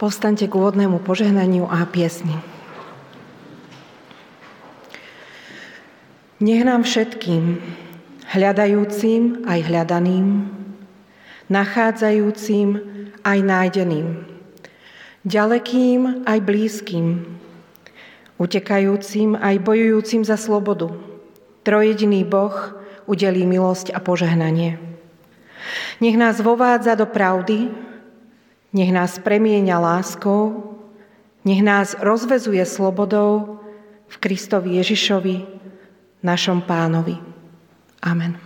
Povstaňte k úvodnému požehnaniu a piesni. Nech nám všetkým, hľadajúcim aj hľadaným, nachádzajúcim aj nájdeným, ďalekým aj blízkym, utekajúcim aj bojujúcim za slobodu, trojjediný Boh udelí milosť a požehnanie. Nech nás vovádza do pravdy, nech nás premieňa láskou, nech nás rozvezuje slobodou v Kristovi Ježišovi, našom Pánovi. Amen.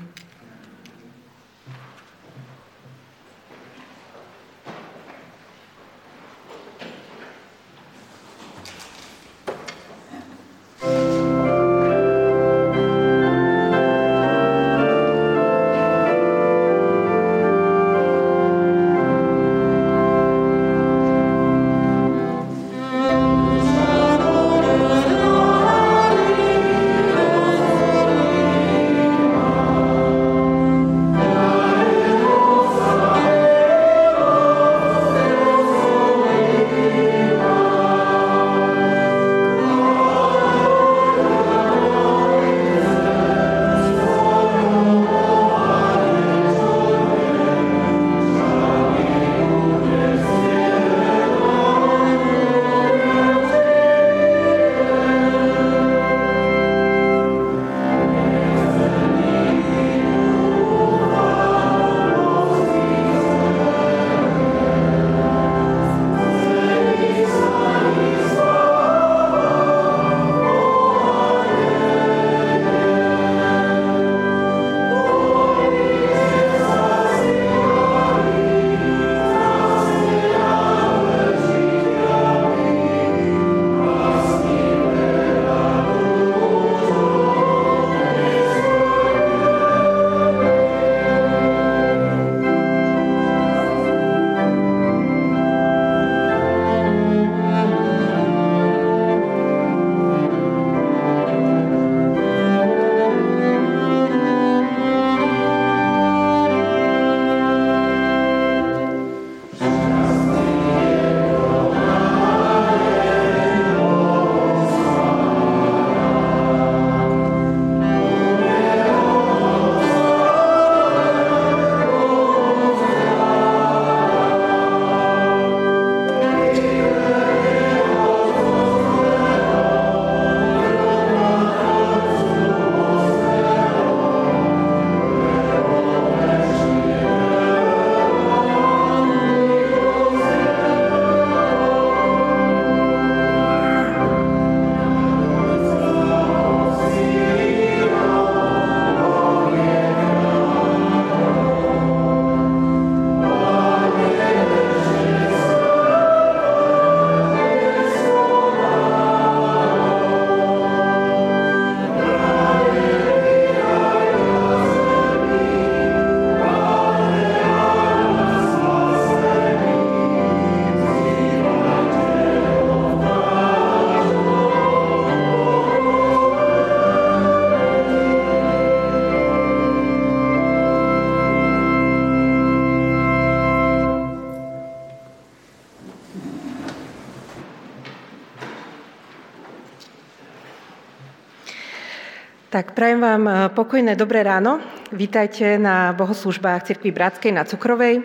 Tak prajem vám pokojné dobré ráno. Vítajte na bohoslužbách Cirkvi Bratskej na Cukrovej.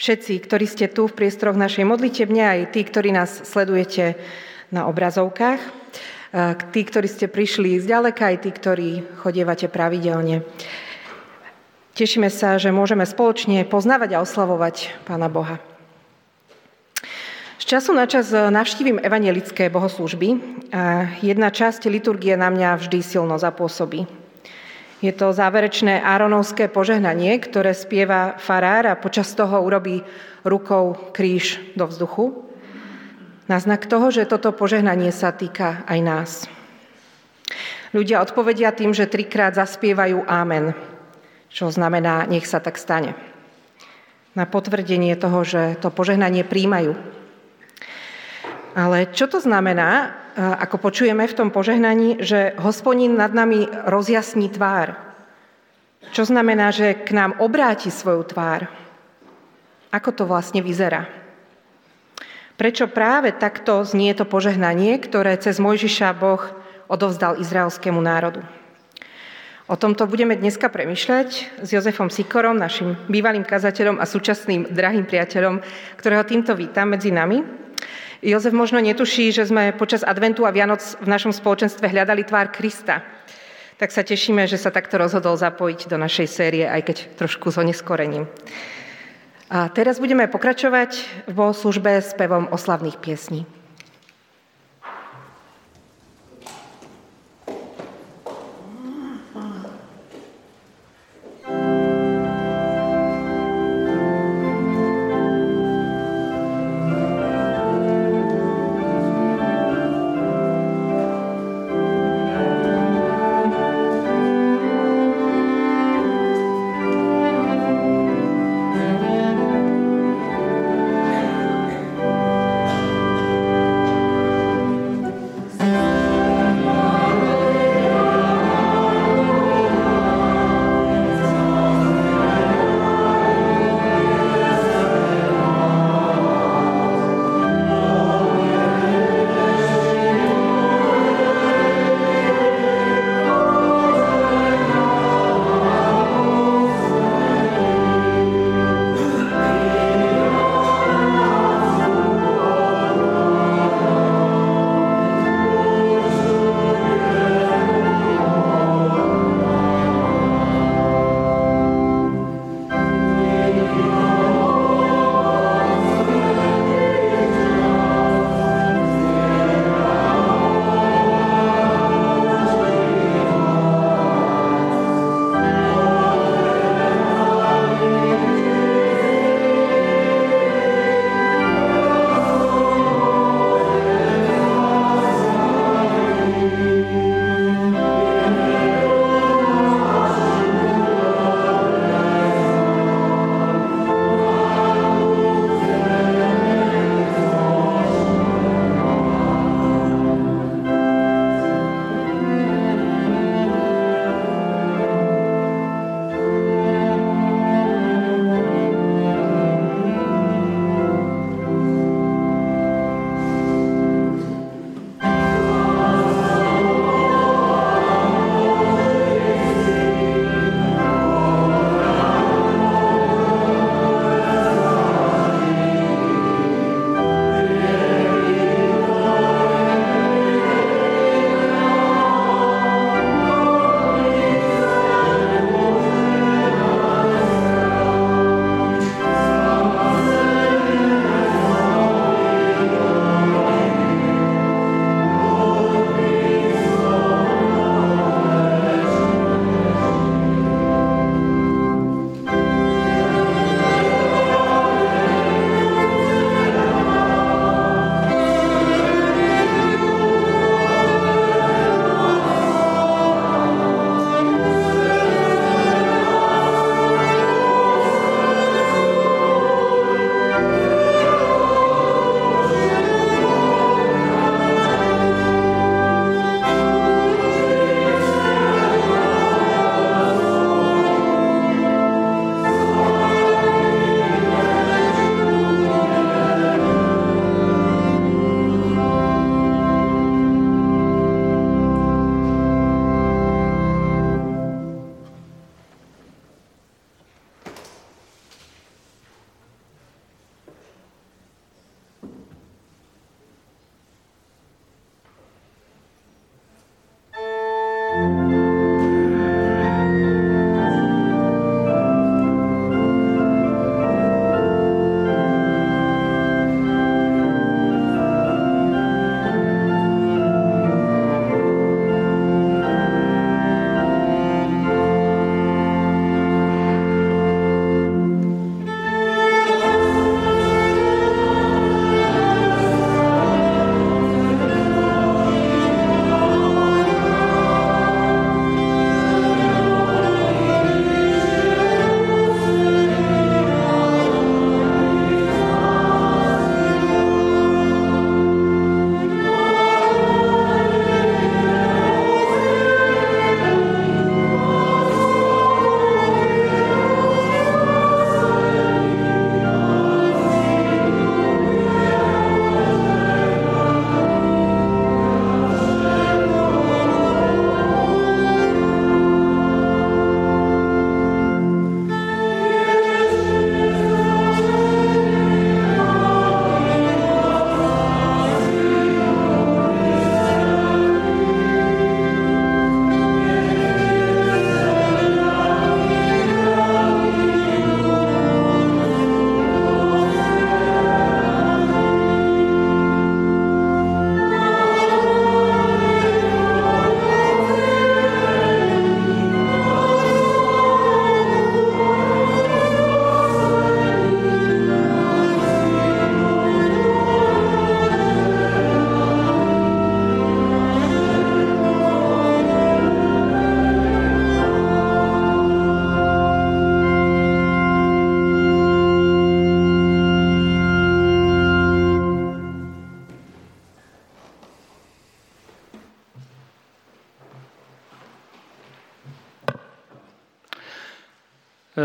Všetci, ktorí ste tu v priestoroch našej modlitebne, aj tí, ktorí nás sledujete na obrazovkách, tí, ktorí ste prišli zďaleka, aj tí, ktorí chodievate pravidelne. Tešíme sa, že môžeme spoločne poznávať a oslavovať Pána Boha. Z času na čas navštívim evanjelické bohoslúžby a jedna časť liturgie na mňa vždy silno zapôsobí. Je to záverečné áronovské požehnanie, ktoré spieva farár a počas toho urobí rukou kríž do vzduchu. Na znak toho, že toto požehnanie sa týka aj nás. Ľudia odpovedia tým, že trikrát zaspievajú ámen, čo znamená nech sa tak stane. Na potvrdenie toho, že to požehnanie príjmajú. Ale čo to znamená, ako počujeme v tom požehnaní, že Hospodin nad nami rozjasní tvár? Čo znamená, že k nám obráti svoju tvár? Ako to vlastne vyzerá? Prečo práve takto znie to požehnanie, ktoré cez Mojžiša Boh odovzdal izraelskému národu? O tomto budeme dneska premýšľať s Jozefom Sýkorom, našim bývalým kazateľom a súčasným drahým priateľom, ktorého týmto vítam medzi nami. Jozef možno netuší, že sme počas adventu a Vianoc v našom spoločenstve hľadali tvár Krista. Tak sa tešíme, že sa takto rozhodol zapojiť do našej série, aj keď trošku s oneskorením. A teraz budeme pokračovať vo službe s spevom oslavných piesní.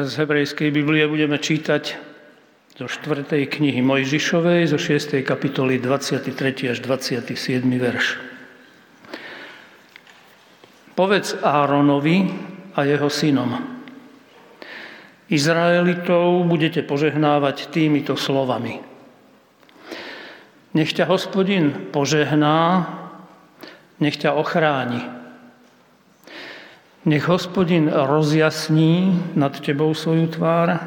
z hebrejskej Biblie budeme čítať zo 4. knihy Mojžišovej, zo 6. kapitoly 23. až 27. verš. Povedz Áronovi a jeho synom: Izraelitov budete požehnávať týmito slovami. Nech ťa Hospodin požehná, nech ťa ochráni. Nech Hospodin rozjasní nad tebou svoju tvár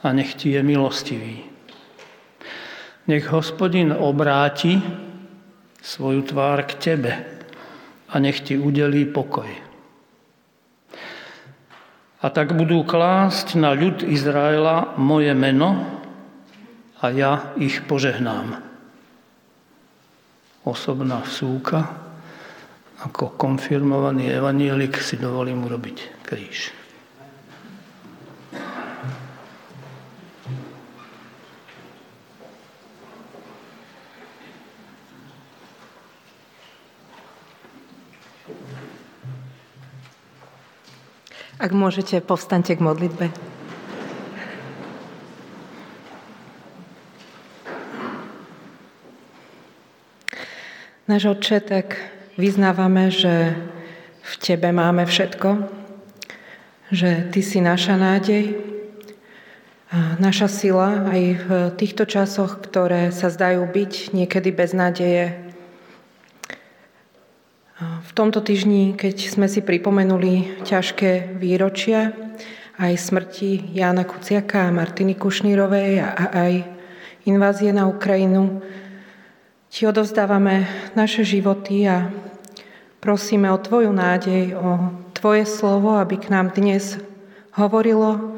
a nech ti je milostivý. Nech Hospodin obráti svoju tvár k tebe a nech ti udelí pokoj. A tak budú klásť na ľud Izraela moje meno a ja ich požehnám. Osobná vsúka, ako konfirmovaný evanielik si dovolím urobiť kríž. Ak môžete, povstaňte k modlitbe. Náš Otče, tak vyznávame, že v Tebe máme všetko, že Ty si naša nádej, naša sila aj v týchto časoch, ktoré sa zdajú byť niekedy bez nádeje. V tomto týždni, keď sme si pripomenuli ťažké výročia, aj smrti Jána Kuciaka a Martiny Kušnírovej a aj invázie na Ukrajinu, Ti odovzdávame naše životy a prosíme o Tvoju nádej, o Tvoje slovo, aby k nám dnes hovorilo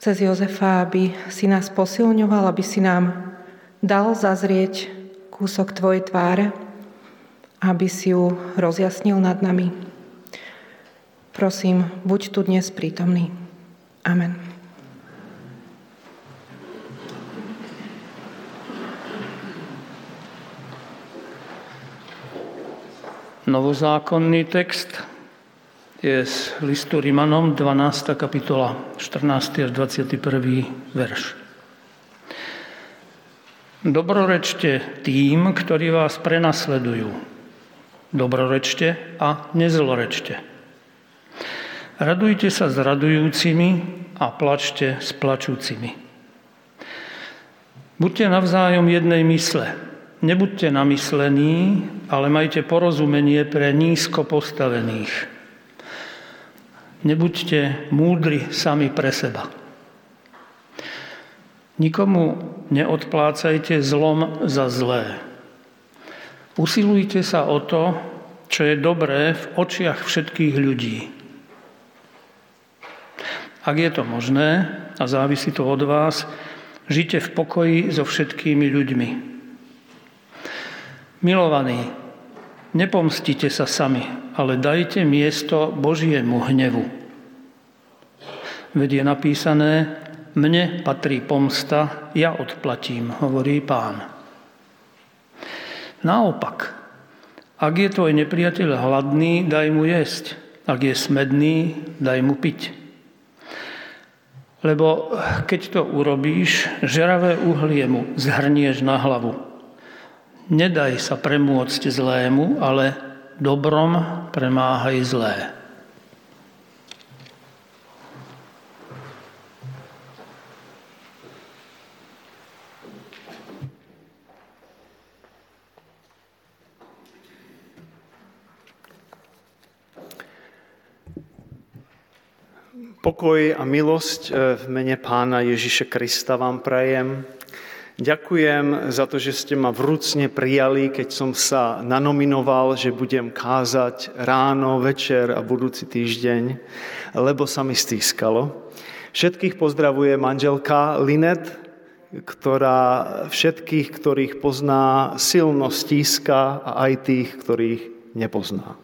cez Jozefa, aby si nás posilňoval, aby si nám dal zazrieť kúsok Tvojej tváre, aby si ju rozjasnil nad nami. Prosím, buď tu dnes prítomný. Amen. Novozákonný text je z listu Rimanom 12. kapitola 14. až 21. verš. Dobrorečte tým, ktorí vás prenasledujú. Dobrorečte a nezlorečte. Radujte sa s radujúcimi a plačte s plačúcimi. Buďte navzájom jednej mysle. Nebuďte namyslení, ale majte porozumenie pre nízko postavených. Nebuďte múdri sami pre seba. Nikomu neodplácajte zlom za zlé. Usilujte sa o to, čo je dobré v očiach všetkých ľudí. Ak je to možné, a závisí to od vás, žite v pokoji so všetkými ľuďmi. Milovaní, nepomstite sa sami, ale dajte miesto Božiemu hnevu. Veď je napísané: Mne patrí pomsta, ja odplatím, hovorí Pán. Naopak, ak je tvoj nepriateľ hladný, daj mu jesť. Ak je smedný, daj mu piť. Lebo keď to urobíš, žeravé uhlie mu zhrnieš na hlavu. Nedaj sa premôcť zlému, ale dobrom premáhaj zlé. Pokoj a milosť v mene Pána Ježiša Krista vám prajem. Ďakujem za to, že ste ma vrúcne prijali, keď som sa nanominoval, že budem kázať ráno, večer a budúci týždeň, lebo sa mi stýskalo. Všetkých pozdravuje manželka Linet, ktorá všetkých, ktorých pozná, silno stíska a aj tých, ktorých nepozná.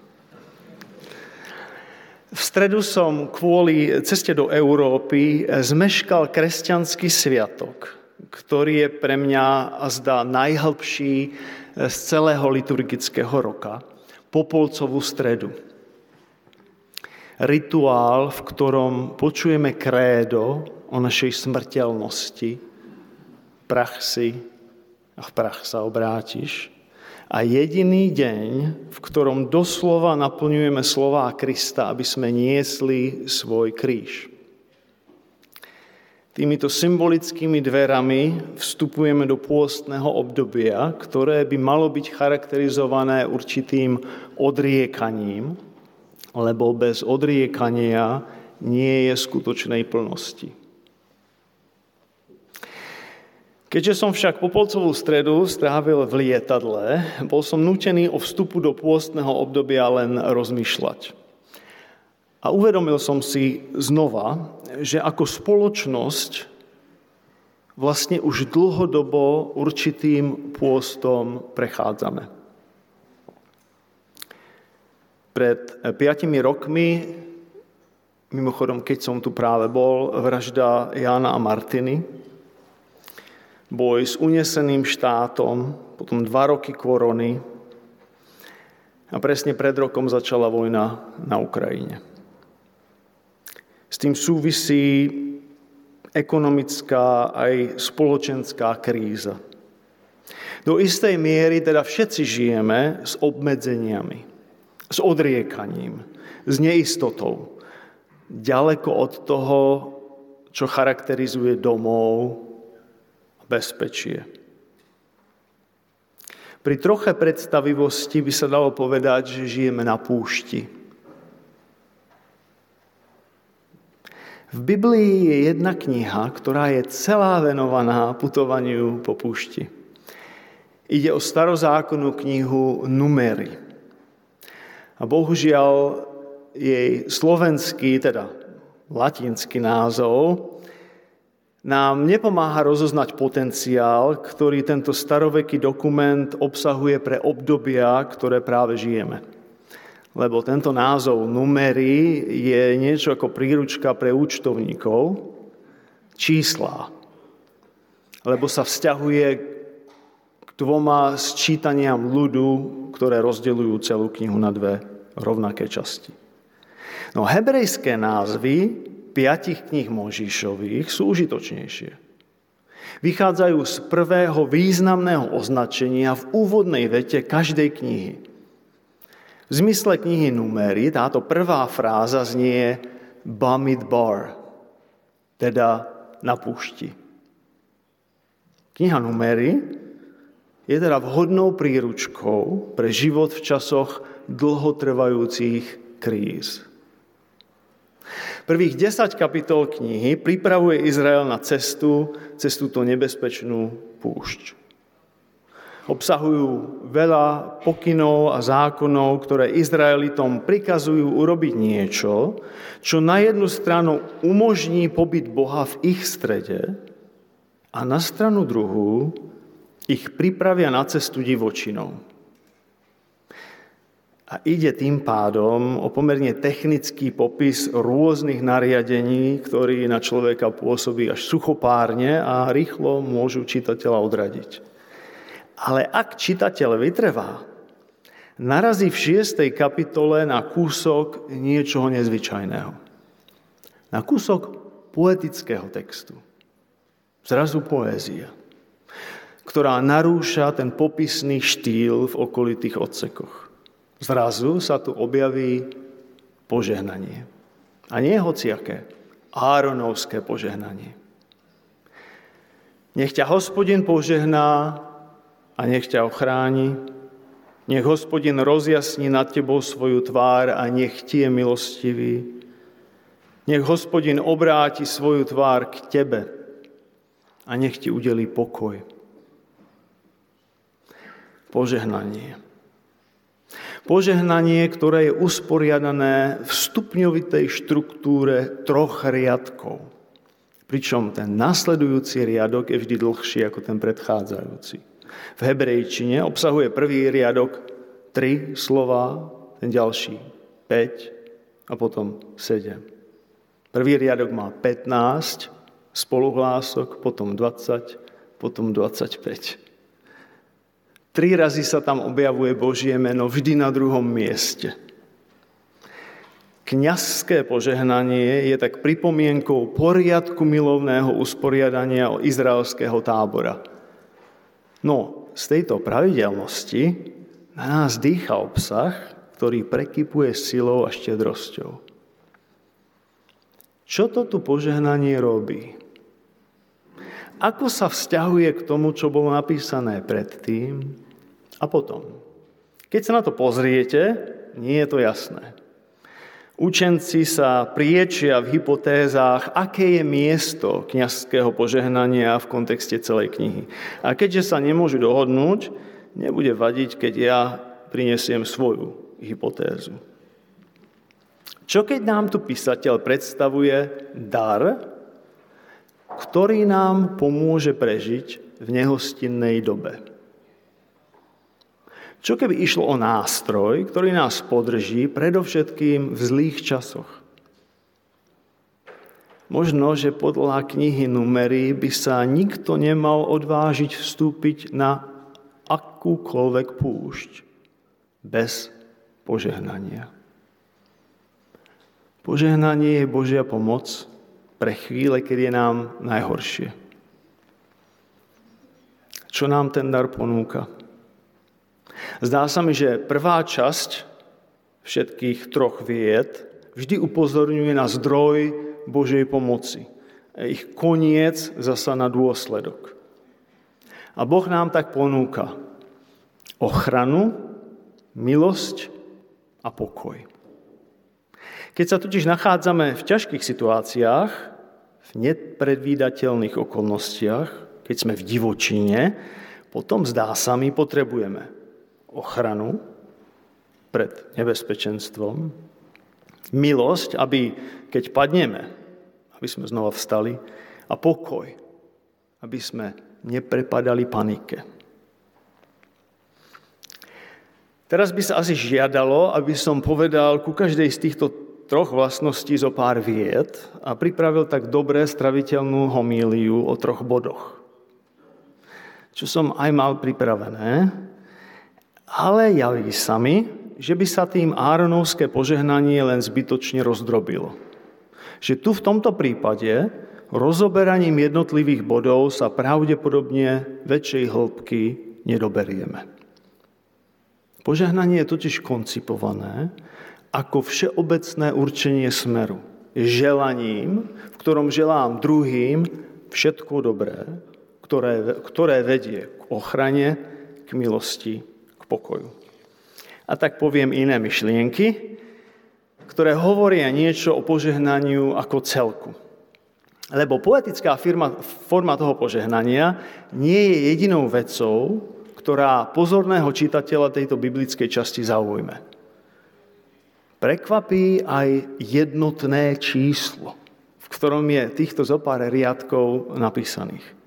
V stredu som kvôli ceste do Európy zmeškal kresťanský sviatok, ktorý je pre mňa zdá najhlbší z celého liturgického roka, Popolcovú stredu. rituál, v ktorom počujeme krédo o našej smrteľnosti. Prach si a v prach sa obrátiš. A jediný deň, v ktorom doslova naplňujeme slová Krista, aby sme niesli svoj kríž. Týmito symbolickými dverami vstupujeme do pôstneho obdobia, ktoré by malo byť charakterizované určitým odriekaním, lebo bez odriekania nie je skutočnej plnosti. Keďže som však popolcovú stredu strávil v lietadle, bol som nútený o vstupu do pôstneho obdobia len rozmýšľať. A uvedomil som si znova, že ako spoločnosť vlastne už dlhodobo určitým pôstom prechádzame. Pred 5 rokmi, mimochodom, keď som tu práve bol, vražda Jána a Martiny, boj s uneseným štátom, potom 2 roky korony a presne pred rokom začala vojna na Ukrajine. S tým súvisí ekonomická aj spoločenská kríza. Do istej miery teda všetci žijeme s obmedzeniami, s odriekaním, s neistotou, ďaleko od toho, čo charakterizuje domov, bezpečie. Pri troche predstavivosti by sa dalo povedať, že žijeme na púšti. V Biblii je jedna kniha, ktorá je celá venovaná putovaniu po púšti. Ide o starozákonnú knihu Númery. A bohužiaľ jej slovenský, teda latinský názov nám nepomáha rozoznať potenciál, ktorý tento staroveký dokument obsahuje pre obdobia, ktoré práve žijeme. Lebo tento názov Númery je niečo ako príručka pre účtovníkov, čísla. Lebo sa vzťahuje k 2 sčítaniam ľudu, ktoré rozdeľujú celú knihu na 2 rovnaké časti. No hebrejské názvy 5 kníh Mojžišových sú užitočnejšie. Vychádzajú z prvého významného označenia v úvodnej vete každej knihy. V zmysle knihy Númery táto prvá fráza znie Bamidbar, teda na púšti. Kniha Númery je teda vhodnou príručkou pre život v časoch dlhotrvajúcich kríz. Prvých 10 kapitol knihy pripravuje Izrael na cestu, cez túto nebezpečnú púšť. Obsahujú veľa pokynov a zákonov, ktoré Izraelitom prikazujú urobiť niečo, čo na jednu stranu umožní pobyt Boha v ich strede a na stranu druhú ich pripravia na cestu divočinou. A ide tým pádom o pomerne technický popis rôznych nariadení, ktorý na človeka pôsobí až suchopárne a rýchlo môžu čitateľa odradiť. Ale ak čitateľ vytrvá, narazí v 6. kapitole na kúsok niečoho nezvyčajného. Na kúsok poetického textu. Zrazu poézia, ktorá narúša ten popisný štýl v okolitých odsekoch. Zrazu sa tu objaví požehnanie. A nie hociaké, áronovské požehnanie. Nech ťa Hospodin požehná a nech ťa ochráni. Nech Hospodin rozjasní nad tebou svoju tvár a nech ti je milostivý. Nech Hospodin obráti svoju tvár k tebe a nech ti udelí pokoj. Požehnanie. Požehnanie, ktoré je usporiadané v stupňovitej štruktúre 3 riadkov. Pričom ten nasledujúci riadok je vždy dlhší ako ten predchádzajúci. V hebrejčine obsahuje prvý riadok 3 slova, ten ďalší 5 a potom 7. Prvý riadok má 15 spoluhlások, potom 20, potom 25. 3 razy sa tam objavuje Božie meno, vždy na 2. mieste. Kňazské požehnanie je tak pripomienkou poriadku milovného usporiadania izraelského tábora. No, z tejto pravidelnosti na nás dýcha obsah, ktorý prekypuje silou a štedrosťou. Čo to tu požehnanie robí? Ako sa vzťahuje k tomu, čo bolo napísané predtým a potom? Keď sa na to pozriete, nie je to jasné. Učenci sa priečia v hypotézách, aké je miesto kňazského požehnania v kontexte celej knihy. A keďže sa nemôžu dohodnúť, nebude vadiť, keď ja prinesiem svoju hypotézu. Čo keď nám tu písateľ predstavuje dar, ktorý nám pomôže prežiť v nehostinnej dobe? Čo keby išlo o nástroj, ktorý nás podrží predovšetkým v zlých časoch? Možno, že podľa knihy Númerí by sa nikto nemal odvážiť vstúpiť na akúkoľvek púšť bez požehnania. Požehnanie je Božia pomoc pre chvíle, keď je nám najhoršie. Čo nám ten dar ponúka? Zdá sa mi, že prvá časť všetkých troch vied vždy upozorňuje na zdroj Božej pomoci. Ich koniec zasa na dôsledok. A Boh nám tak ponúka ochranu, milosť a pokoj. Keď sa totiž nachádzame v ťažkých situáciách, v nepredvídateľných okolnostiach, keď sme v divočine, potom zdá sa mi, potrebujeme ochranu pred nebezpečenstvom, milosť, aby keď padneme, aby sme znova vstali, a pokoj, aby sme neprepadali panike. Teraz by sa asi žiadalo, aby som povedal ku každej z týchto troch vlastností zo pár vied a pripravil tak dobre straviteľnú homíliu o troch bodoch, čo som aj mal pripravené. Ale javí sa mi, že by sa tým áronovské požehnanie len zbytočne rozdrobilo. Že tu v tomto prípade rozoberaním jednotlivých bodov sa pravdepodobne väčšej hĺbky nedoberieme. Požehnanie je totiž koncipované ako všeobecné určenie smeru. Želaním, v ktorom želám druhým všetko dobré, ktoré vedie k ochrane, k milosti, pokoju. A tak poviem iné myšlienky, ktoré hovoria niečo o požehnaniu ako celku. Lebo poetická forma toho požehnania nie je jedinou vecou, ktorá pozorného čitateľa tejto biblickej časti zaujme. Prekvapí aj jednotné číslo, v ktorom je týchto zopár riadkov napísaných.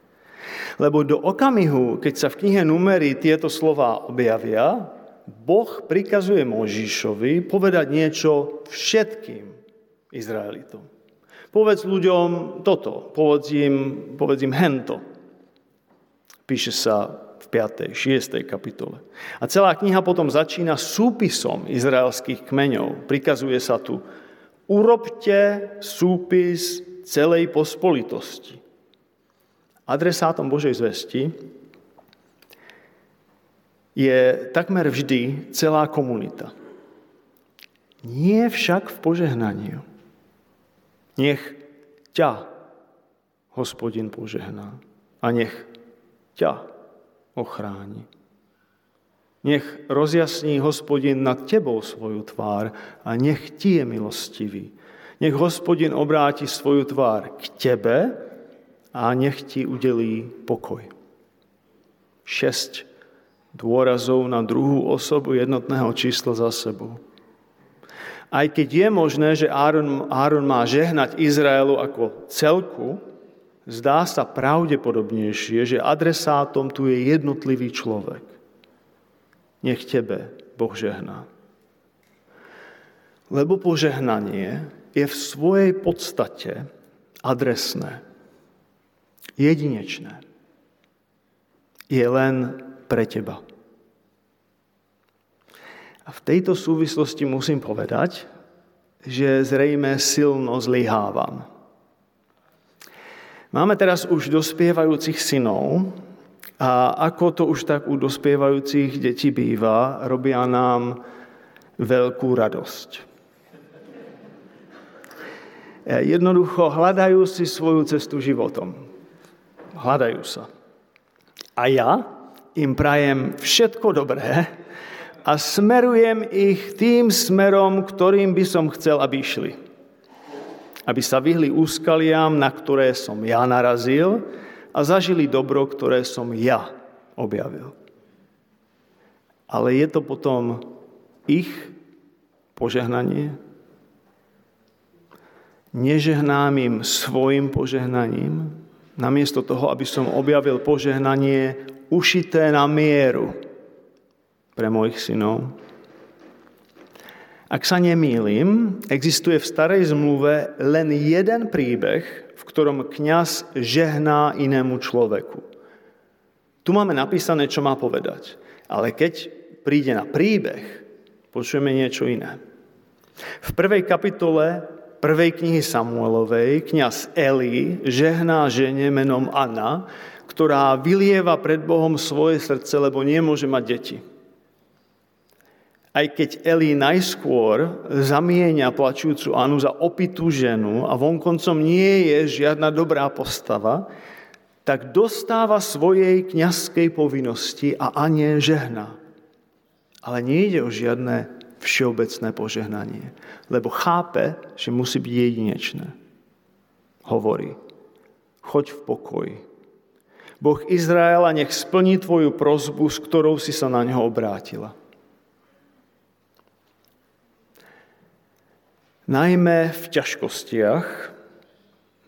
Lebo do okamihu, keď sa v knihe Númerí tieto slová objavia, Boh prikazuje Mojžišovi povedať niečo všetkým Izraelitom. Povedz ľuďom toto, povedz im hento. Píše sa v 5. 6. kapitole. A celá kniha potom začína súpisom izraelských kmeňov. Prikazuje sa tu: urobte súpis celej pospolitosti. Adresátom Božej zvesti je takmer vždy celá komunita. Nie však v požehnaniu. Nech ťa Hospodin požehná a nech ťa ochráni. Nech rozjasní Hospodin nad tebou svoju tvár a nech ti je milostivý. Nech Hospodin obráti svoju tvár k tebe a nech ti udelí pokoj. 6 dôrazov na druhú osobu jednotného čísla za sebou. Aj keď je možné, že Áron má žehnať Izraelu ako celku, zdá sa pravdepodobnejšie, že adresátom tu je jednotlivý človek. Nech tebe Boh žehná. Lebo požehnanie je v svojej podstate adresné. Jedinečné. Je len pre teba. A v tejto súvislosti musím povedať, že zrejme silno zlyhávam. Máme teraz už dospievajúcich synov a ako to už tak u dospievajúcich detí býva, robia nám veľkú radosť. Jednoducho hľadajú si svoju cestu životom. Hľadajú sa. A ja im prajem všetko dobré a smerujem ich tým smerom, ktorým by som chcel, aby išli. Aby sa vyhli úskaliam, na ktoré som ja narazil a zažili dobro, ktoré som ja objavil. Ale je to potom ich požehnanie. Nežehnám im svojim požehnaním, namiesto toho, aby som objavil požehnanie ušité na mieru pre mojich synov. Ak sa nemýlim, existuje v starej zmluve len jeden príbeh, v ktorom kňaz žehná inému človeku. Tu máme napísané, čo má povedať. Ale keď príde na príbeh, počujeme niečo iné. V prvej kapitole prvej knihy Samuelovej kňaz Eli žehná žene menom Anna, ktorá vylieva pred Bohom svoje srdce, lebo nemôže mať deti. Aj keď Eli najskôr zamieňa plačujúcu Anu za opitú ženu a vonkoncom nie je žiadna dobrá postava, tak dostáva svojej kňazskej povinnosti a Ane žehná. Ale nejde o žiadne všeobecné požehnanie, lebo chápe, že musí byť jedinečné. Hovorí, choď v pokoji. Boh Izraela nech splní tvoju prosbu, s ktorou si sa na neho obrátila. Najmä v ťažkostiach,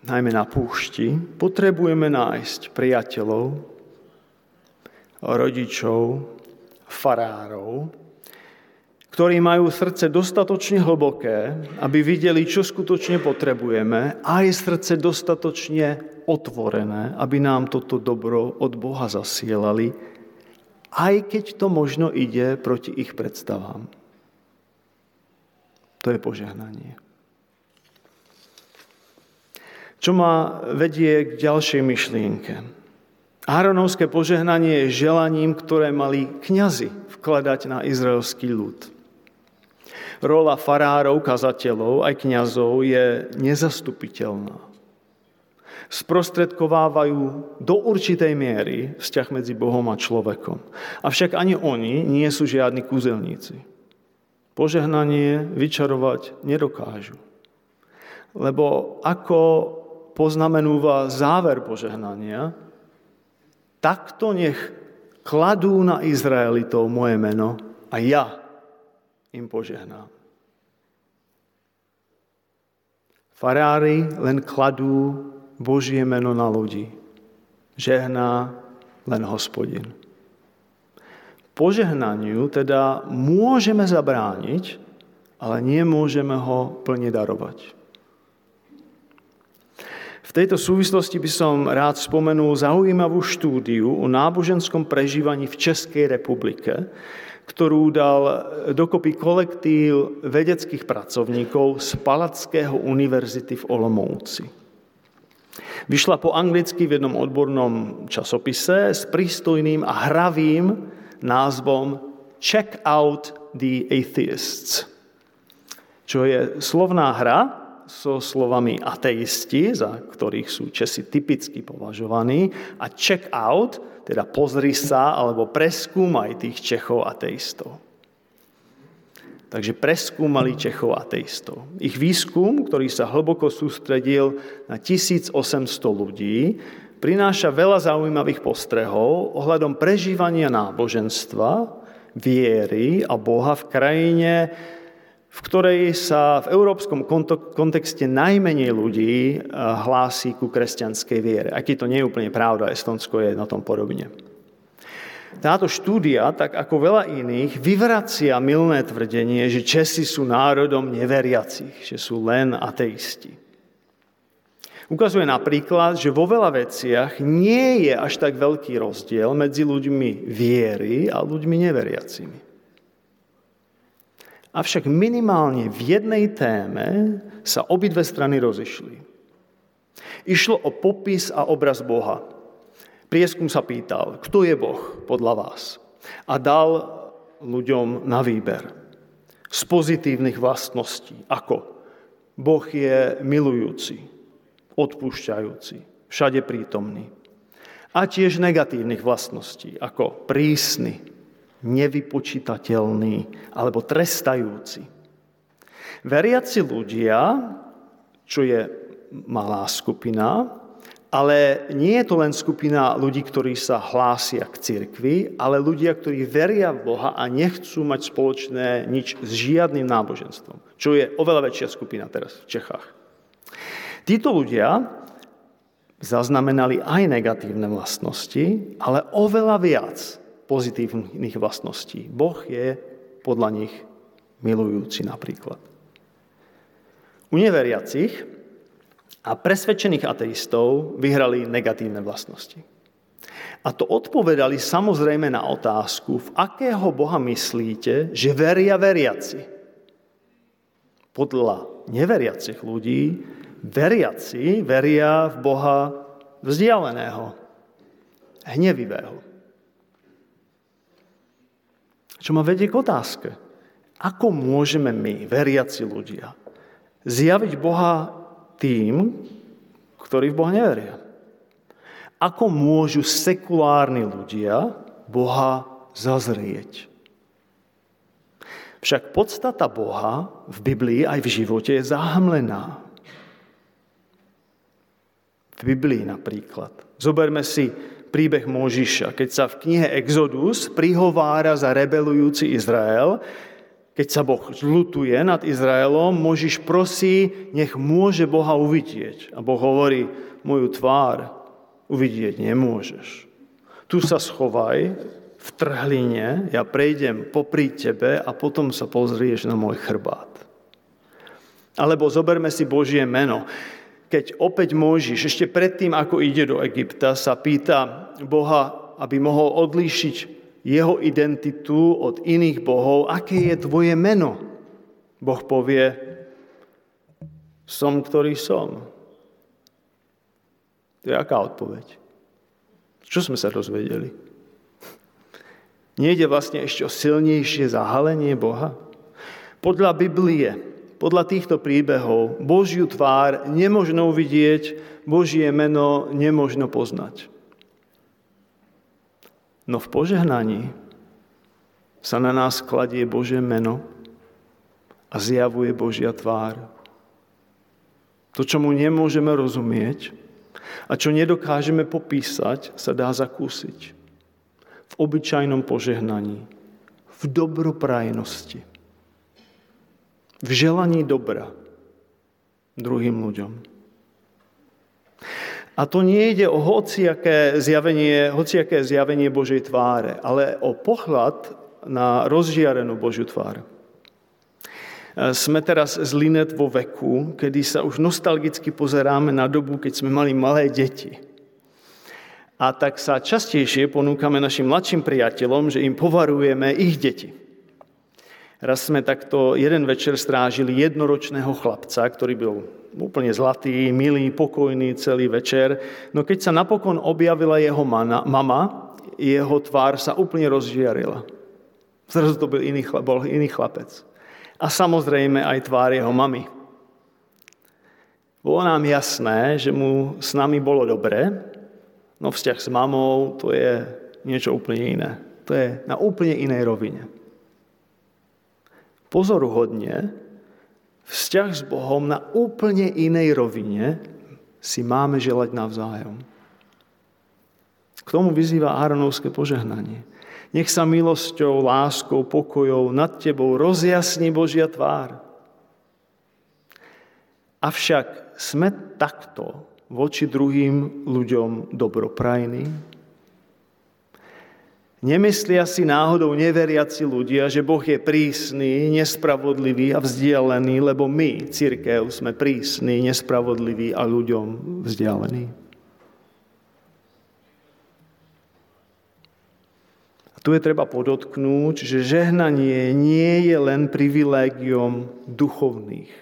najmä na púšti, potrebujeme nájsť priateľov, rodičov, farárov, ktorí majú srdce dostatočne hlboké, aby videli, čo skutočne potrebujeme, a aj srdce dostatočne otvorené, aby nám toto dobro od Boha zasielali, aj keď to možno ide proti ich predstavám. To je požehnanie. Čo ma vedie k ďalšej myšlienke. Áronovské požehnanie je želaním, ktoré mali kňazi vkladať na izraelský ľud. Rola farárov, kazateľov aj kňazov je nezastupiteľná. Sprostredkovávajú do určitej miery vzťah medzi Bohom a človekom. Avšak ani oni nie sú žiadni kúzelníci. Požehnanie vyčarovať nedokážu. Lebo ako poznamenúva záver požehnania, takto nech kladú na Izraelitov moje meno a ja im požehnám. Farári len kladú Božie meno na ľudí. Žehná len Hospodin. Požehnaniu teda môžeme zabrániť, ale nemôžeme ho plne darovať. V tejto súvislosti by som rád spomenul zaujímavú štúdiu o náboženskom prežívaní v Českej republike, ktorú dal dokopy kolektív vedeckých pracovníkov z Palackého univerzity v Olomouci. Vyšla po anglicky v jednom odbornom časopise s prístojným a hravým názvom Check out the atheists, čo je slovná hra so slovami ateisti, za ktorých sú Česi typicky považovaní, a check out, teda pozri sa alebo preskúmaj tých Čechov ateistov. Takže preskúmali Čechov ateistov. Ich výskum, ktorý sa hlboko sústredil na 1800 ľudí, prináša veľa zaujímavých postrehov ohľadom prežívania náboženstva, viery a Boha v krajine, v ktorej sa v európskom kontexte najmenej ľudí hlási ku kresťanskej viere. Aj keď to nie je úplne pravda, Estonsko je na tom podobne. Táto štúdia, tak ako veľa iných, vyvracia mylné tvrdenie, že Česi sú národom neveriacich, že sú len ateisti. Ukazuje napríklad, že vo veľa veciach nie je až tak veľký rozdiel medzi ľuďmi viery a ľuďmi neveriacimi. Avšak minimálne v jednej téme sa obidve strany rozišli. Išlo o popis a obraz Boha. Prieskum sa pýtal, kto je Boh podľa vás? A dal ľuďom na výber z pozitívnych vlastností, ako Boh je milujúci, odpúšťajúci, všade prítomný. A tiež negatívnych vlastností, ako prísny, nevypočítateľný alebo trestajúci. Veriaci ľudia, čo je malá skupina, ale nie je to len skupina ľudí, ktorí sa hlásia k cirkvi, ale ľudia, ktorí veria v Boha a nechcú mať spoločné nič s žiadnym náboženstvom, čo je oveľa väčšia skupina teraz v Čechách. Títo ľudia zaznamenali aj negatívne vlastnosti, ale oveľa viac pozitívnych vlastností. Boh je podľa nich milujúci napríklad. U neveriacich a presvedčených ateistov vyhrali negatívne vlastnosti. A to odpovedali samozrejme na otázku, v akého Boha myslíte, že veria veriaci. Podľa neveriacich ľudí veriaci veria v Boha vzdialeného, hnevivého. Čo ma vedie k otázke, ako môžeme my, veriaci ľudia, zjaviť Boha tým, ktorí v Boha neveria? Ako môžu sekulárni ľudia Boha zazrieť? Však podstata Boha v Biblii aj v živote je zahamlená. V Biblii napríklad. Zoberme si príbeh Mojžiša, keď sa v knihe Exodus prihovára za rebelujúci Izrael, keď sa Boh zľutuje nad Izraelom, Mojžiš prosí, nech môže Boha uvidieť. A Boh hovorí, moju tvár uvidieť nemôžeš. Tu sa schovaj v trhline, ja prejdem popri tebe a potom sa pozrieš na môj chrbát. Alebo zoberme si Božie meno. Keď opäť Mojžiš, ešte predtým, ako ide do Egypta, sa pýta Boha, aby mohol odlíšiť jeho identitu od iných bohov, aké je tvoje meno. Boh povie, som, ktorý som. To je aká odpoveď? Čo sme sa dozvedeli? Nejde vlastne ešte o silnejšie zahalenie Boha? Podľa Biblie, podľa týchto príbehov Božiu tvár nemožno uvidieť, Božie meno nemožno poznať. No v požehnaní sa na nás kladie Božie meno a zjavuje Božia tvár. To, čo mu nemôžeme rozumieť a čo nedokážeme popísať, sa dá zakúsiť v obyčajnom požehnaní, v dobroprajnosti. V želaní dobra druhým ľuďom. A to nie ide o hociaké zjavenie Božej tváre, ale o pohľad na rozžiarenú Božiu tvár. Sme teraz z Linet vo veku, kedy sa už nostalgicky pozeráme na dobu, keď sme mali malé deti. A tak sa častejšie ponúkame našim mladším priateľom, že im povarujeme ich deti. Raz sme takto jeden večer strážili jednoročného chlapca, ktorý bol úplne zlatý, milý, pokojný celý večer. No keď sa napokon objavila jeho mama, jeho tvár sa úplne rozžiarila. Zrazu to bol iný chlapec. A samozrejme aj tvár jeho mamy. Bolo nám jasné, že mu s nami bolo dobre, no vzťah s mamou to je niečo úplne iné. To je na úplne inej rovine. Pozoruhodne, vzťah s Bohom na úplne inej rovine si máme želať navzájom. K tomu vyzýva Áronovské požehnanie. Nech sa milosťou, láskou, pokojou nad tebou rozjasní Božia tvár. Avšak sme takto voči druhým ľuďom dobroprajní? Nemyslia si náhodou neveriaci ľudia, že Boh je prísny, nespravodlivý a vzdialený, lebo my, cirkev, sme prísni, nespravodliví a ľuďom vzdialení. A Tu je treba podotknúť, že žehnanie nie je len privilégiom duchovných.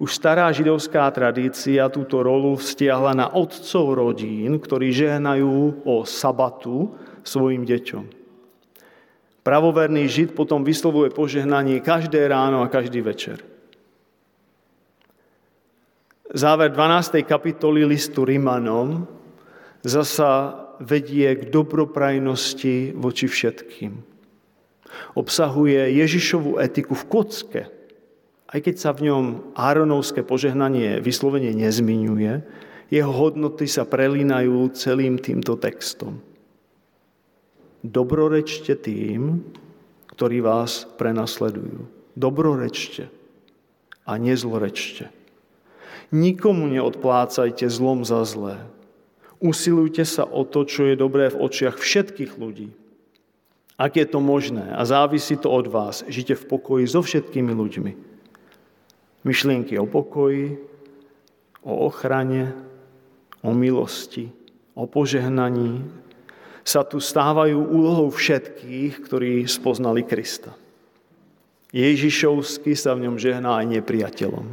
Už stará židovská tradícia túto rolu vztiahla na otcov rodín, ktorí žehnajú o sabatu svojim deťom. Pravoverný žid potom vyslovuje požehnanie každé ráno a každý večer. Záver 12. kapitoly listu Rimanom zasa vedie k dobroprajnosti voči všetkým. Obsahuje Ježišovu etiku v kocke, aj keď sa v ňom Áronovské požehnanie vyslovene nezmiňuje, jeho hodnoty sa prelínajú celým týmto textom. Dobrorečte tým, ktorí vás prenasledujú. Dobrorečte a nezlorečte. Nikomu neodplácajte zlom za zlé. Usilujte sa o to, čo je dobré v očiach všetkých ľudí. Ak je to možné a závisí to od vás, žite v pokoji so všetkými ľuďmi. Myšlienky o pokoji, o ochrane, o milosti, o požehnaní sa tu stávajú úlohou všetkých, ktorí spoznali Krista. Ježišovsky sa v ňom žehná aj nepriateľom.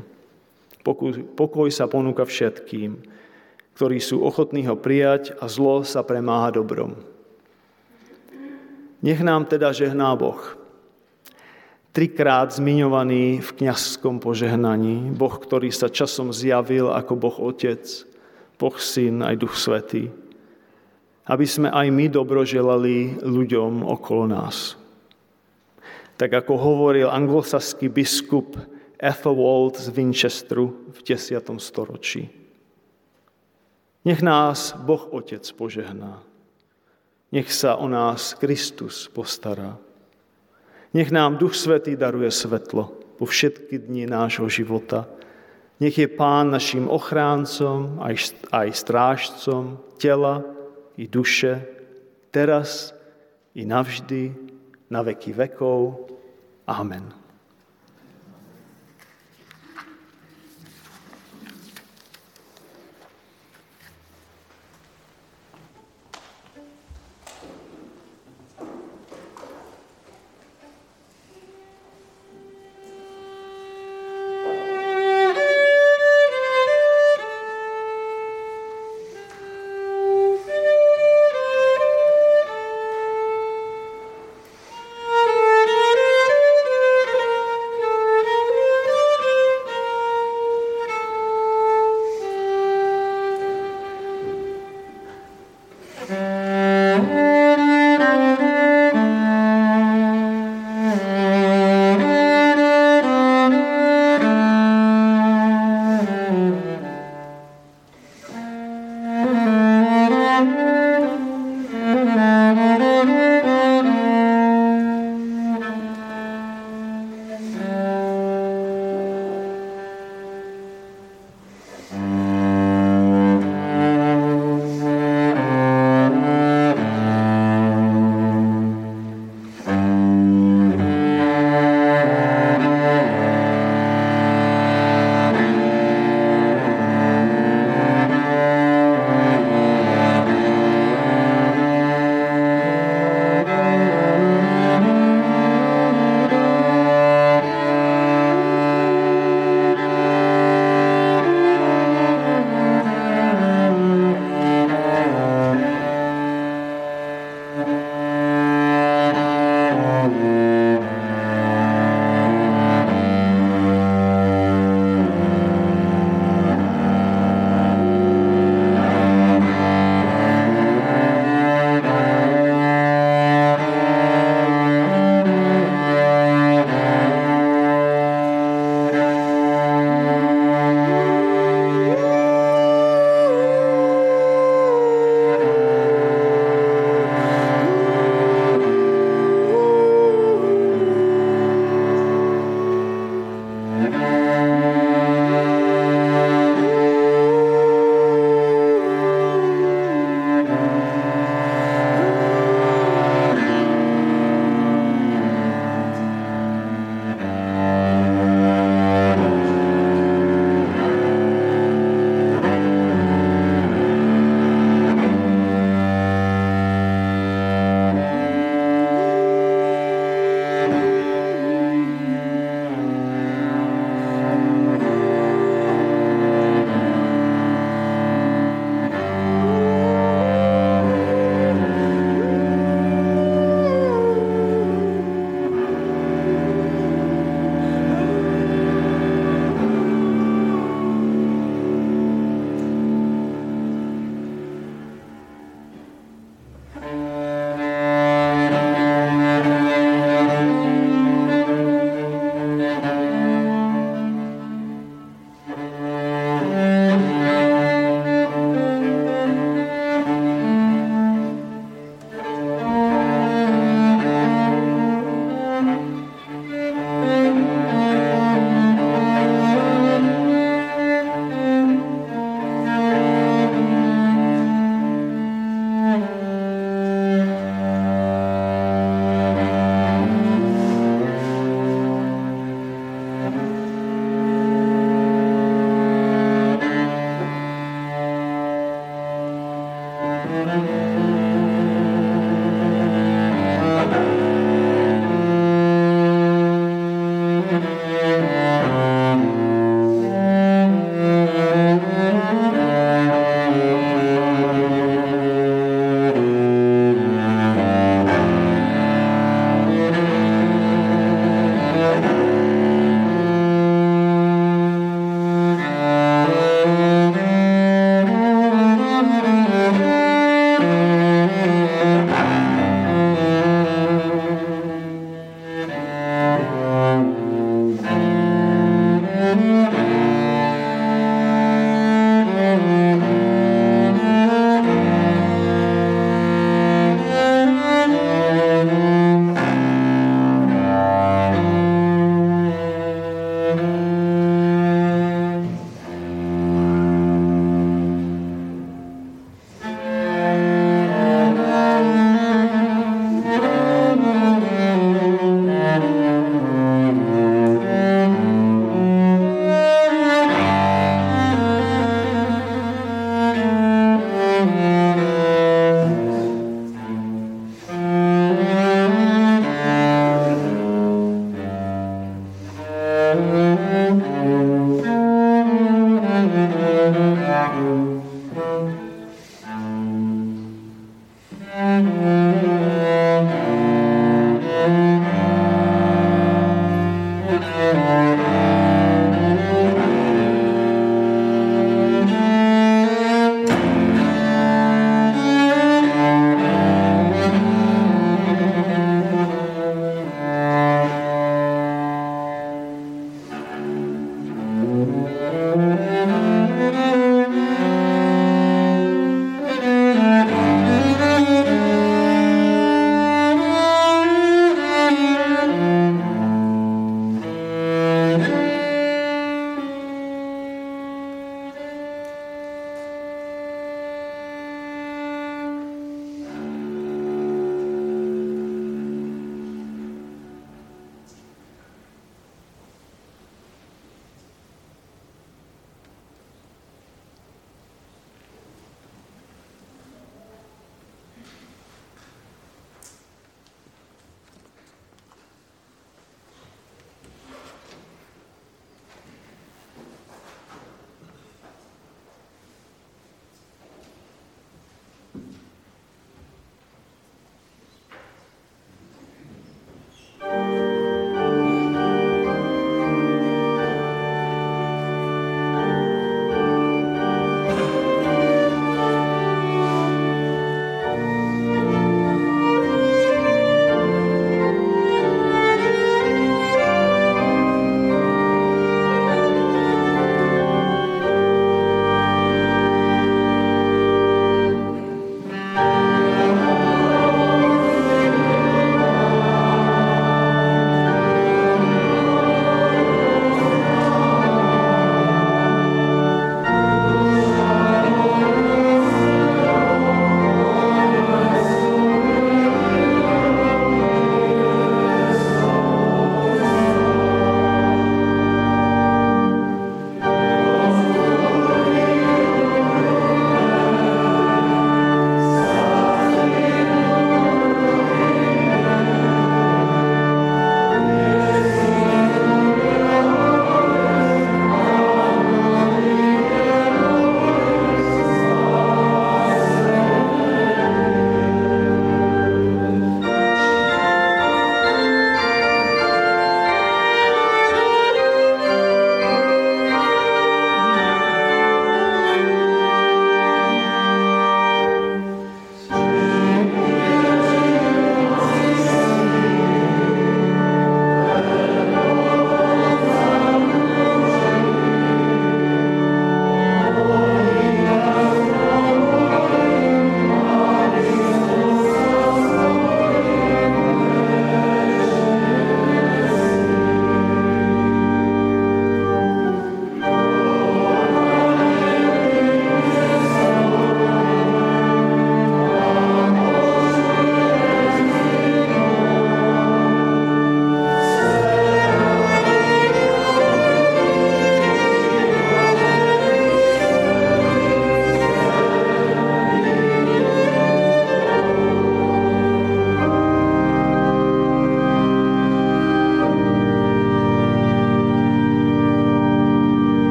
Pokoj sa ponúka všetkým, ktorí sú ochotní ho prijať a zlo sa premáha dobrom. Nech nám teda žehná Boh. Trikrát zmiňovaný v kňazskom požehnaní, Boh, ktorý sa časom zjavil ako Boh Otec, Boh Syn aj Duch Svätý, aby sme aj my dobroželali ľuďom okolo nás. Tak ako hovoril anglosaský biskup Afold z Winchesteru v 10. storočí. Nech nás Boh Otec požehná. Nech sa o nás Kristus postará. Nech nám Duch Svätý daruje svetlo po všetky dni nášho života. Nech je Pán našim ochráncom aj strážcom tela i duše, teraz i navždy, na veky vekov. Amen.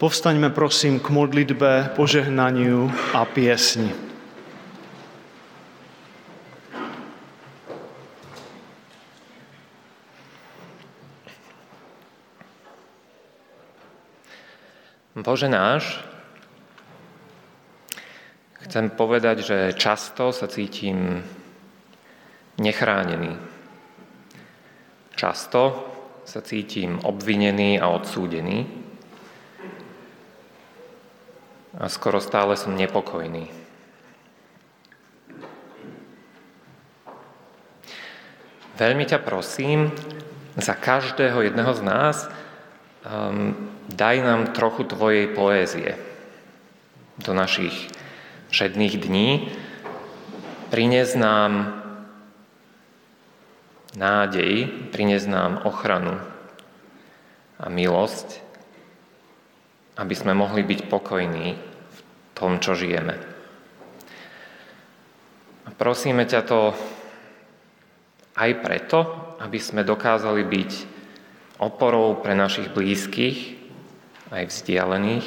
Povstaňme prosím k modlitbe, požehnaniu a piesni. Bože náš, chcem povedať, že často sa cítim nechránený. Často sa cítim obvinený a odsúdený. A skoro stále som nepokojný. Veľmi ťa prosím, za každého jedného z nás, daj nám trochu tvojej poézie do našich všedných dní. Prines nám nádej, prines nám ochranu a milosť, aby sme mohli byť pokojní v tom, čo žijeme. A prosíme ťa to aj preto, aby sme dokázali byť oporou pre našich blízkych, aj vzdialených,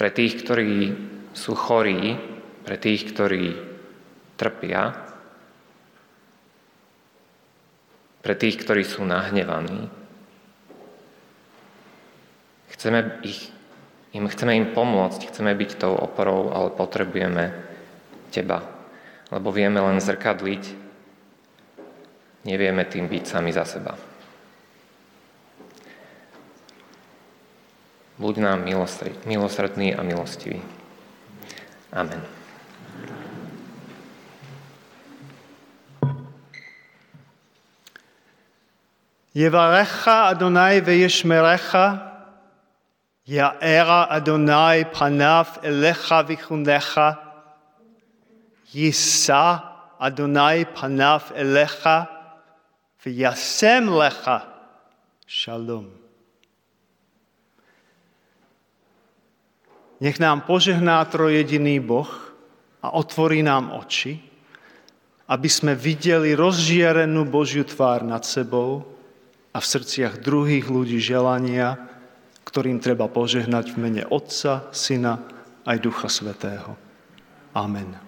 pre tých, ktorí sú chorí, pre tých, ktorí trpia, pre tých, ktorí sú nahnevaní. Chceme im pomôcť, chceme byť tou oporou, ale potrebujeme teba, lebo vieme len zrkadliť, nevieme tým byť sami za seba. Buď nám milosrdný a milostivý. Amen. Yevarecha Adonai veyishmerecha, Ya'era Adonai panav elecha vichunecha, Yisa Adonai panav elecha, Veyasem lecha shalom. Nech nám požehná trojjediný Boh a otvorí nám oči, aby sme videli rozžierenú Božiu tvár nad sebou a v srdciach druhých ľudí želania, ktorým treba požehnať v mene Otca, Syna aj Ducha Svätého. Amen.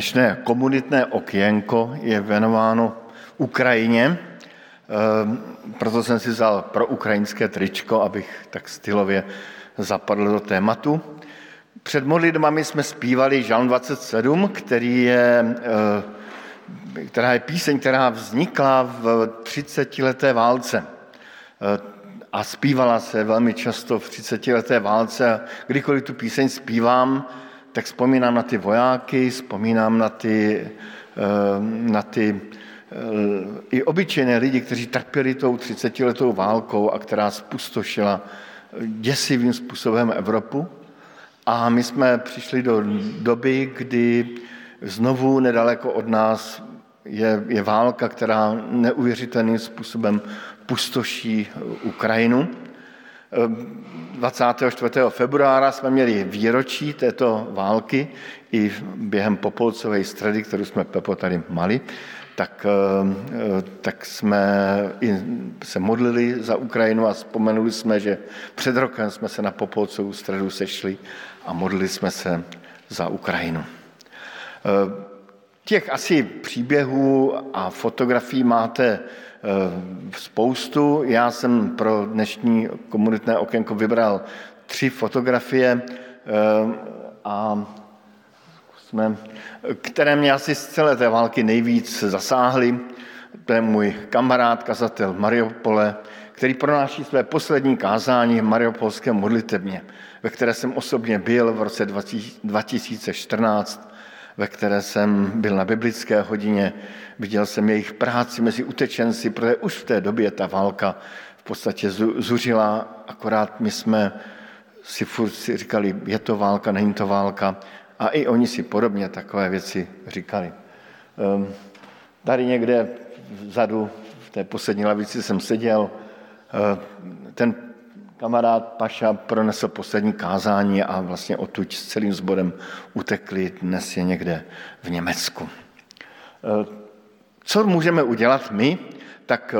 Dnešné komunitné okénko je věnováno Ukrajině, proto jsem si vzal pro ukrajinské tričko, abych tak stylově zapadl do tématu. Před modlitbami jsme zpívali Žalm 27, která je píseň, která vznikla v 30-leté válce. A zpívala se velmi často v 30-leté válce. Kdykoliv tu píseň zpívám, tak vzpomínám na ty vojáky, vzpomínám na ty i obyčejné lidi, kteří trpěli tou 30letou válkou a která zpustošila děsivým způsobem Evropu. A my jsme přišli do doby, kdy znovu nedaleko od nás je válka, která neuvěřitelným způsobem pustoší Ukrajinu. 24. februára jsme měli výročí této války i během Popolcové středy, kterou jsme tady mali, tak jsme se modlili za Ukrajinu a vzpomenuli jsme, že před rokem jsme se na Popolcovou středu sešli a modlili jsme se za Ukrajinu. Těch asi příběhů a fotografií máte spoustu. Já jsem pro dnešní komunitné okénko vybral 3 fotografie, a které mě asi z celé té války nejvíc zasáhly. To je můj kamarád, kazatel Mariupole, který pronáší své poslední kázání v Mariupolském modlitebně, ve které jsem osobně byl v roce 2014, ve které jsem byl na biblické hodině, viděl jsem jejich práci mezi utečenci, protože už v té době ta válka v podstatě zuřila, akorát my jsme si furt říkali, je to válka, není to válka, a i oni si podobně takové věci říkali. Tady někde vzadu, v té poslední lavici jsem seděl, ten kamarád Paša pronesl poslední kázání a vlastně odtud s celým sborem utekli, dnes je někde v Německu. Co můžeme udělat my? Tak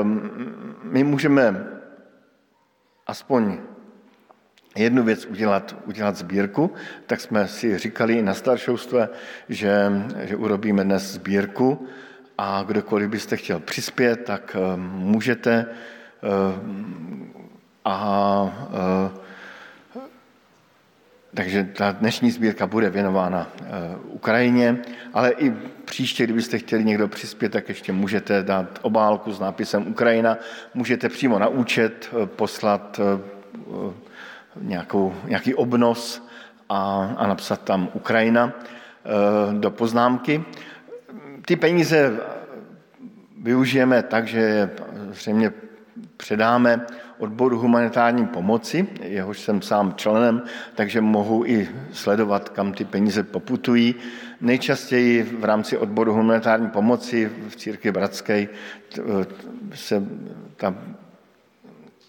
my můžeme aspoň jednu věc udělat sbírku, tak jsme si říkali i na staršovstve, že urobíme dnes sbírku a kdokoliv byste chtěl přispět, tak můžete takže ta dnešní sbírka bude věnována Ukrajině, ale i příště, kdybyste chtěli někdo přispět, tak ještě můžete dát obálku s nápisem Ukrajina, můžete přímo na účet poslat nějaký obnos a napsat tam Ukrajina do poznámky. Ty peníze využijeme tak, že je zřejmě předáme odboru humanitární pomoci, jehož jsem sám členem, takže mohu i sledovat, kam ty peníze poputují. Nejčastěji v rámci odboru humanitární pomoci v Církvi Bratské se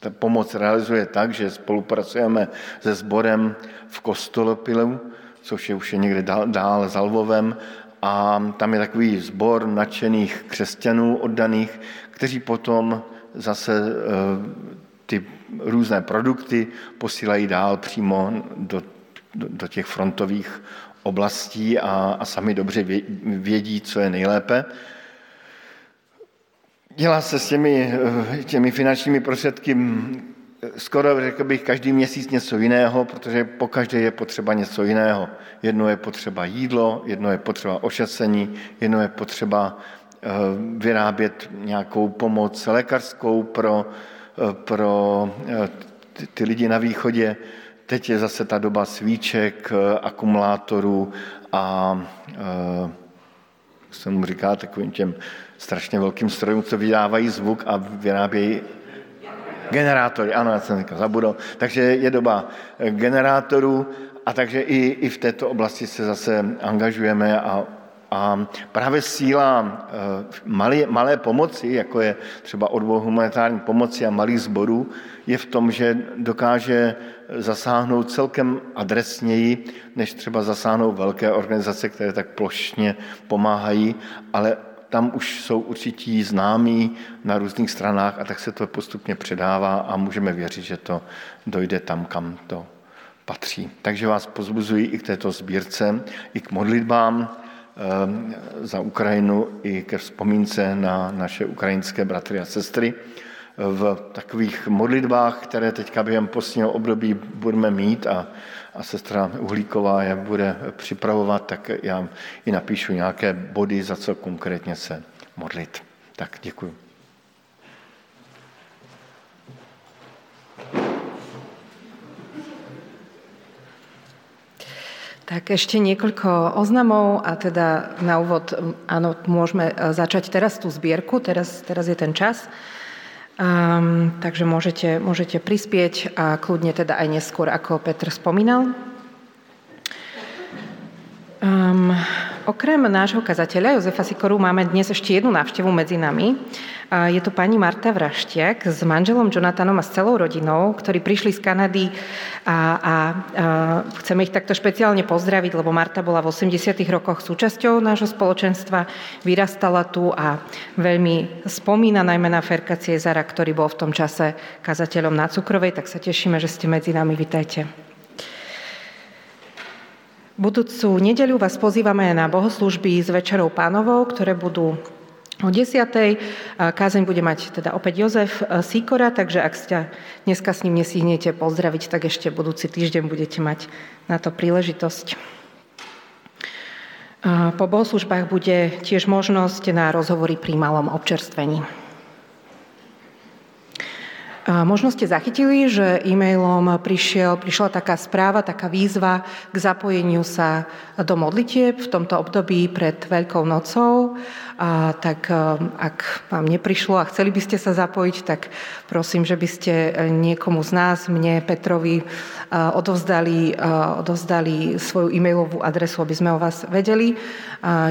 ta pomoc realizuje tak, že spolupracujeme se sborem v Kostolopilu, což je už někde dál za Lvovem, a tam je takový sbor nadšených křesťanů oddaných, kteří potom zase ty různé produkty posílají dál přímo do těch frontových oblastí a sami dobře vědí, co je nejlépe. Dělá se s těmi finančními prostředky skoro, řekl bych, každý měsíc něco jiného, protože pokaždé je potřeba něco jiného. Jedno je potřeba jídlo, jedno je potřeba ošacení, jedno je potřeba vyrábět nějakou pomoc lékařskou pro ty lidi na východě. Teď je zase ta doba svíček, akumulátorů a se mu říká takovým těm strašně velkým strojům, co vydávají zvuk a vyrábějí generátory. Ano, já jsem říkal, zabudol. Takže je doba generátorů a takže i v této oblasti se zase angažujeme a právě síla malé pomoci, jako je třeba odbor humanitární pomoci a malých sborů, je v tom, že dokáže zasáhnout celkem adresněji, než třeba zasáhnou velké organizace, které tak plošně pomáhají, ale tam už jsou určití známí na různých stranách a tak se to postupně předává a můžeme věřit, že to dojde tam, kam to patří. Takže vás pozbuzuji i k této sbírce, i k modlitbám za Ukrajinu i ke vzpomínce na naše ukrajinské bratry a sestry. V takových modlitbách, které teďka během postního období budeme mít a sestra Uhlíková je bude připravovat, tak já i napíšu nějaké body, za co konkrétně se modlit. Tak děkuji. Tak ešte niekoľko oznamov a teda na úvod, áno, môžeme začať teraz tú zbierku, teraz je ten čas, takže môžete prispieť a kľudne teda aj neskôr, ako Petr spomínal. Okrem nášho kazateľa Jozefa Sýkoru máme dnes ešte jednu návštevu medzi nami. Je to pani Marta Vraštiak s manželom Jonathanom a s celou rodinou, ktorí prišli z Kanady a chceme ich takto špeciálne pozdraviť, lebo Marta bola v 80. rokoch súčasťou nášho spoločenstva, vyrastala tu a veľmi spomína najmä na Ferka Ciezara, ktorý bol v tom čase kazateľom na Cukrovej, tak sa tešíme, že ste medzi nami. Vitajte. Budúcu nedeľu vás pozývame na bohoslúžby s Večerou Pánovou, ktoré budú o 10:00. Kázeň bude mať teda opäť Jozef Sýkora, takže ak ste dneska s ním nestihnete pozdraviť, tak ešte budúci týždeň budete mať na to príležitosť. Po bohoslúžbách bude tiež možnosť na rozhovory pri malom občerstvení. Možno ste zachytili, že e-mailom prišla taká správa, taká výzva k zapojeniu sa do modlitieb v tomto období pred Veľkou nocou. Tak ak vám neprišlo a chceli by ste sa zapojiť, tak prosím, že by ste niekomu z nás, mne, Petrovi, odovzdali svoju e-mailovú adresu, aby sme o vás vedeli.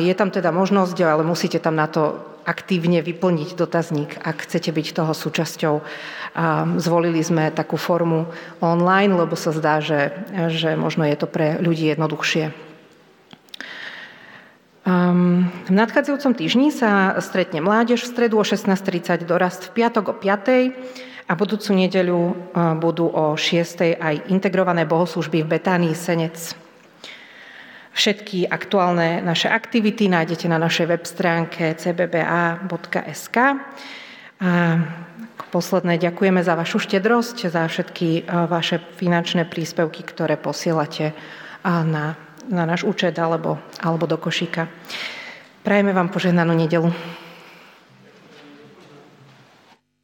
Je tam teda možnosť, ale musíte tam na to aktívne vyplniť dotazník, ak chcete byť toho súčasťou. Zvolili sme takú formu online, lebo sa zdá, že možno je to pre ľudí jednoduchšie. V nadchádzajúcom týždni sa stretne mládež v stredu o 16:30, dorast v piatok o 5:00 a budúcu nedeľu budú o 6:00 aj integrované bohoslúžby v Betánii Senec. Všetky aktuálne naše aktivity nájdete na našej web stránke cbba.sk. A ako posledné ďakujeme za vašu štedrosť, za všetky vaše finančné príspevky, ktoré posielate na náš účet alebo do košíka. Prajeme vám požehnanú nedeľu.